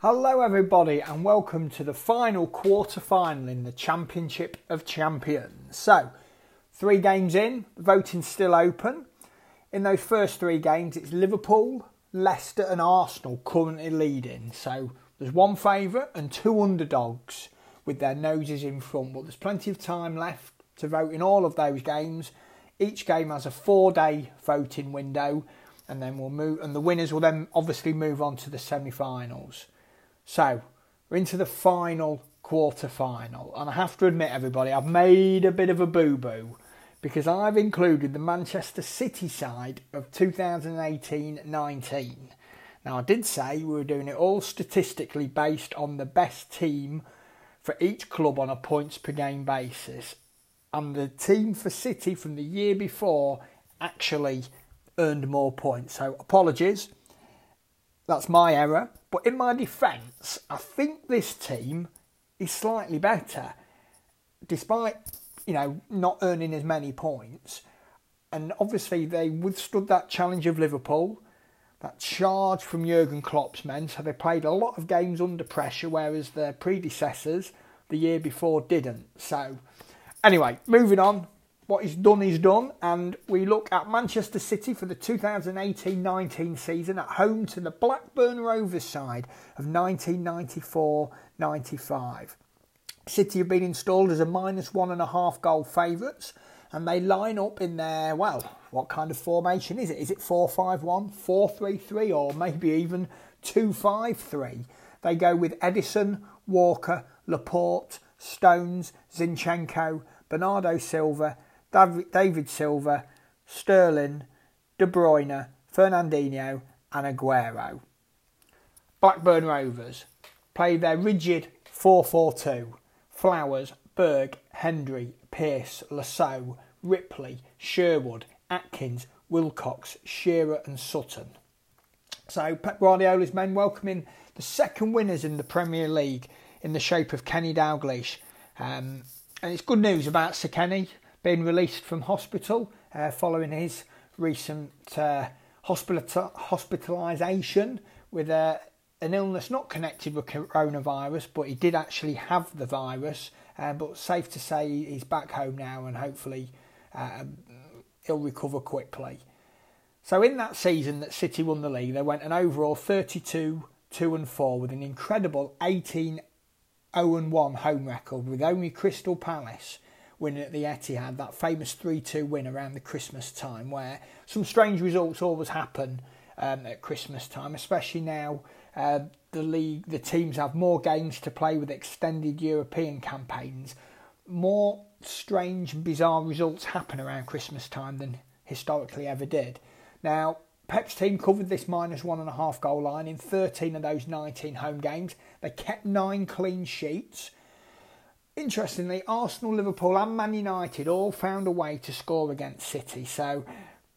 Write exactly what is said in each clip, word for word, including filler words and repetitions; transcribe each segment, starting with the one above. Hello everybody and welcome to the final quarter-final in the Championship of Champions. So, three games in, voting's still open. In those first three games it's Liverpool, Leicester and Arsenal currently leading. So, there's one favourite and two underdogs with their noses in front. But there's plenty of time left to vote in all of those games. Each game has a four-day voting window and then we'll move, and the winners will then obviously move on to the semi-finals. So, we're into the final quarter-final. And I have to admit, everybody, I've made a bit of a boo-boo because I've included the Manchester City side of two thousand eighteen nineteen. Now, I did say we were doing it all statistically based on the best team for each club on a points-per-game basis. And the team for City from the year before actually earned more points. So, apologies. That's my error. But in my defence, I think this team is slightly better, despite, you know, not earning as many points. And obviously they withstood that challenge of Liverpool, that charge from Jurgen Klopp's men. So they played a lot of games under pressure, whereas their predecessors the year before didn't. So anyway, moving on. What is done is done, and we look at Manchester City for the two thousand eighteen nineteen season at home to the Blackburn Rovers side of nineteen ninety-four ninety-five. City have been installed as a minus one and a half goal favourites, and they line up in their, well, what kind of formation is it? Is it four five one, four three three, or maybe even two five three? They go with Edison, Walker, Laporte, Stones, Zinchenko, Bernardo Silva, David Silva, Sterling, De Bruyne, Fernandinho and Aguero. Blackburn Rovers play their rigid four four two. Flowers, Berg, Hendry, Pearce, Lasseau, Ripley, Sherwood, Atkins, Wilcox, Shearer and Sutton. So Pep Guardiola's men welcoming the second winners in the Premier League in the shape of Kenny Dalglish. Um, and it's good news about Sir Kenny being released from hospital uh, following his recent uh, hospital- hospitalisation with uh, an illness not connected with coronavirus, but he did actually have the virus. Uh, but safe to say he's back home now and hopefully uh, he'll recover quickly. So in that season that City won the league, they went an overall thirty-two two and four with an incredible eighteen oh and one home record, with only Crystal Palace winning at the Etihad, that famous three two win around the Christmas time, where some strange results always happen um, at Christmas time, especially now uh, the league, the teams have more games to play with extended European campaigns. More strange and bizarre results happen around Christmas time than historically ever did. Now, Pep's team covered this minus one and a half goal line in thirteen of those nineteen home games. They kept nine clean sheets. Interestingly, Arsenal, Liverpool and Man United all found a way to score against City. So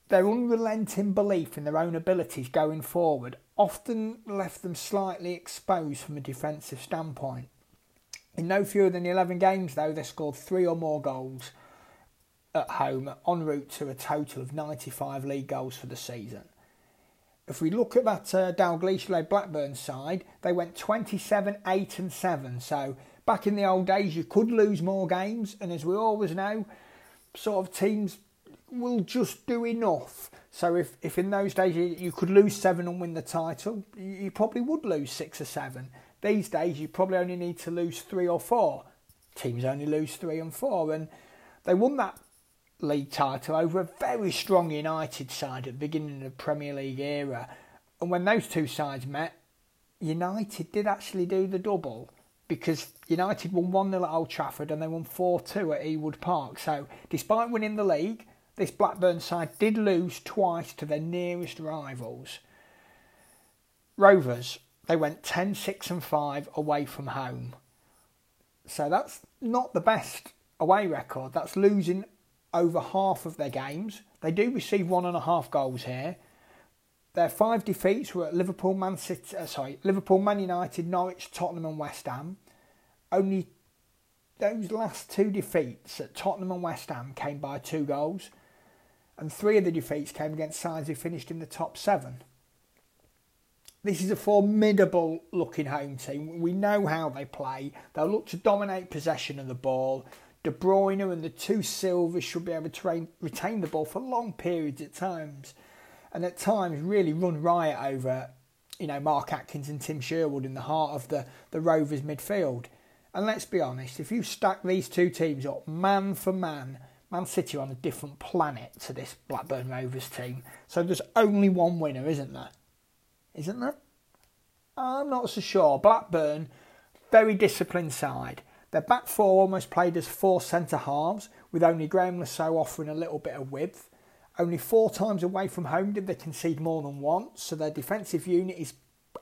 their unrelenting belief in their own abilities going forward often left them slightly exposed from a defensive standpoint. In no fewer than eleven games, though, they scored three or more goals at home, en route to a total of ninety-five league goals for the season. If we look at that uh, Dalglish-led Blackburn side, they went twenty-seven, eight and seven. So back in the old days, you could lose more games. And as we always know, sort of teams will just do enough. So if, if in those days you, you could lose seven and win the title, you, you probably would lose six or seven. These days, you probably only need to lose three or four. Teams only lose three and four. And they won that league title over a very strong United side at the beginning of the Premier League era, and when those two sides met, United did actually do the double, because United won one nil at Old Trafford and they won four two at Ewood Park. So despite winning the league, this Blackburn side did lose twice to their nearest rivals. Rovers, they went ten six and five away from home. So that's not the best away record. That's losing over half of their games. They do receive one and a half goals here. Their five defeats were at Liverpool, Man City, uh, sorry, Liverpool, Man United, Norwich, Tottenham and West Ham. Only those last two defeats at Tottenham and West Ham came by two goals, and three of the defeats came against sides who finished in the top seven. This is a formidable looking home team. We know how they play. They'll look to dominate possession of the ball. De Bruyne and the two Silvas should be able to retain, retain the ball for long periods at times. And at times really run riot over, you know, Mark Atkins and Tim Sherwood in the heart of the, the Rovers midfield. And let's be honest, if you stack these two teams up man for man, Man City are on a different planet to this Blackburn Rovers team. So there's only one winner, isn't there? Isn't there? I'm not so sure. Blackburn, very disciplined side. Their back four almost played as four centre-halves, with only Graham Lasseau offering a little bit of width. Only four times away from home did they concede more than once, so their defensive unit is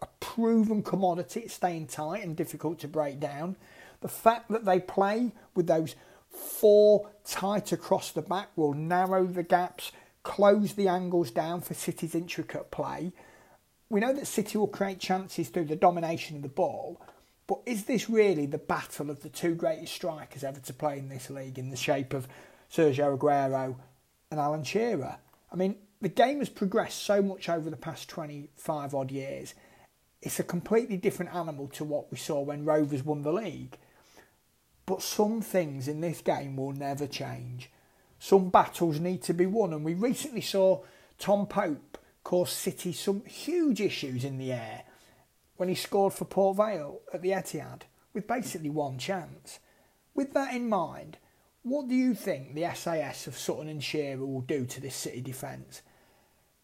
a proven commodity. It's staying tight and difficult to break down. The fact that they play with those four tight across the back will narrow the gaps, close the angles down for City's intricate play. We know that City will create chances through the domination of the ball, but is this really the battle of the two greatest strikers ever to play in this league, in the shape of Sergio Aguero and Alan Shearer? I mean, the game has progressed so much over the past twenty-five odd years. It's a completely different animal to what we saw when Rovers won the league. But some things in this game will never change. Some battles need to be won, and we recently saw Tom Pope cause City some huge issues in the air when he scored for Port Vale at the Etihad with basically one chance. With that in mind, what do you think the S A S of Sutton and Shearer will do to this City defence?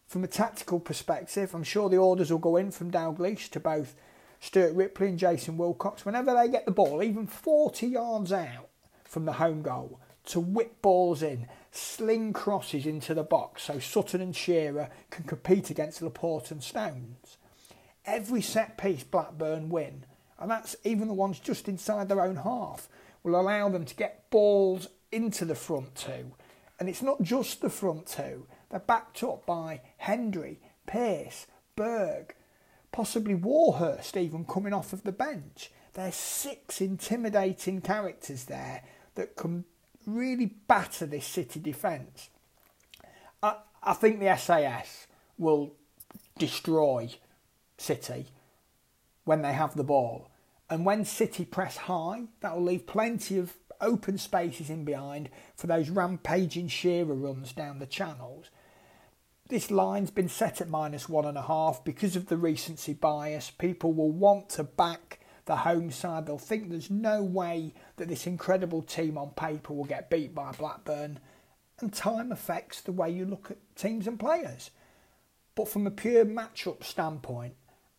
From a tactical perspective, I'm sure the orders will go in from Dalglish to both Stuart Ripley and Jason Wilcox whenever they get the ball, even forty yards out from the home goal, to whip balls in, sling crosses into the box so Sutton and Shearer can compete against Laporte and Stones. Every set piece Blackburn win, and that's even the ones just inside their own half, will allow them to get balls into the front two. And it's not just the front two. They're backed up by Hendry, Pearce, Berg, possibly Warhurst even coming off of the bench. There's six intimidating characters there that can really batter this City defence. I, I think the S A S will destroy City when they have the ball. And when City press high, that will leave plenty of open spaces in behind for those rampaging Shearer runs down the channels. This line's been set at minus one and a half because of the recency bias. People will want to back the home side. They'll think there's no way that this incredible team on paper will get beat by Blackburn. And time affects the way you look at teams and players. But from a pure matchup standpoint,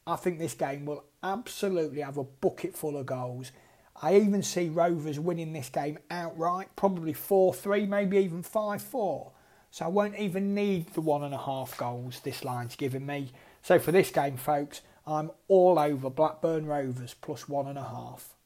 I think this game will absolutely have a bucket full of goals. I even see Rovers winning this game outright, probably four three, maybe even five four. So I won't even need the one and a half goals this line's giving me. So for this game, folks, I'm all over Blackburn Rovers plus one and a half.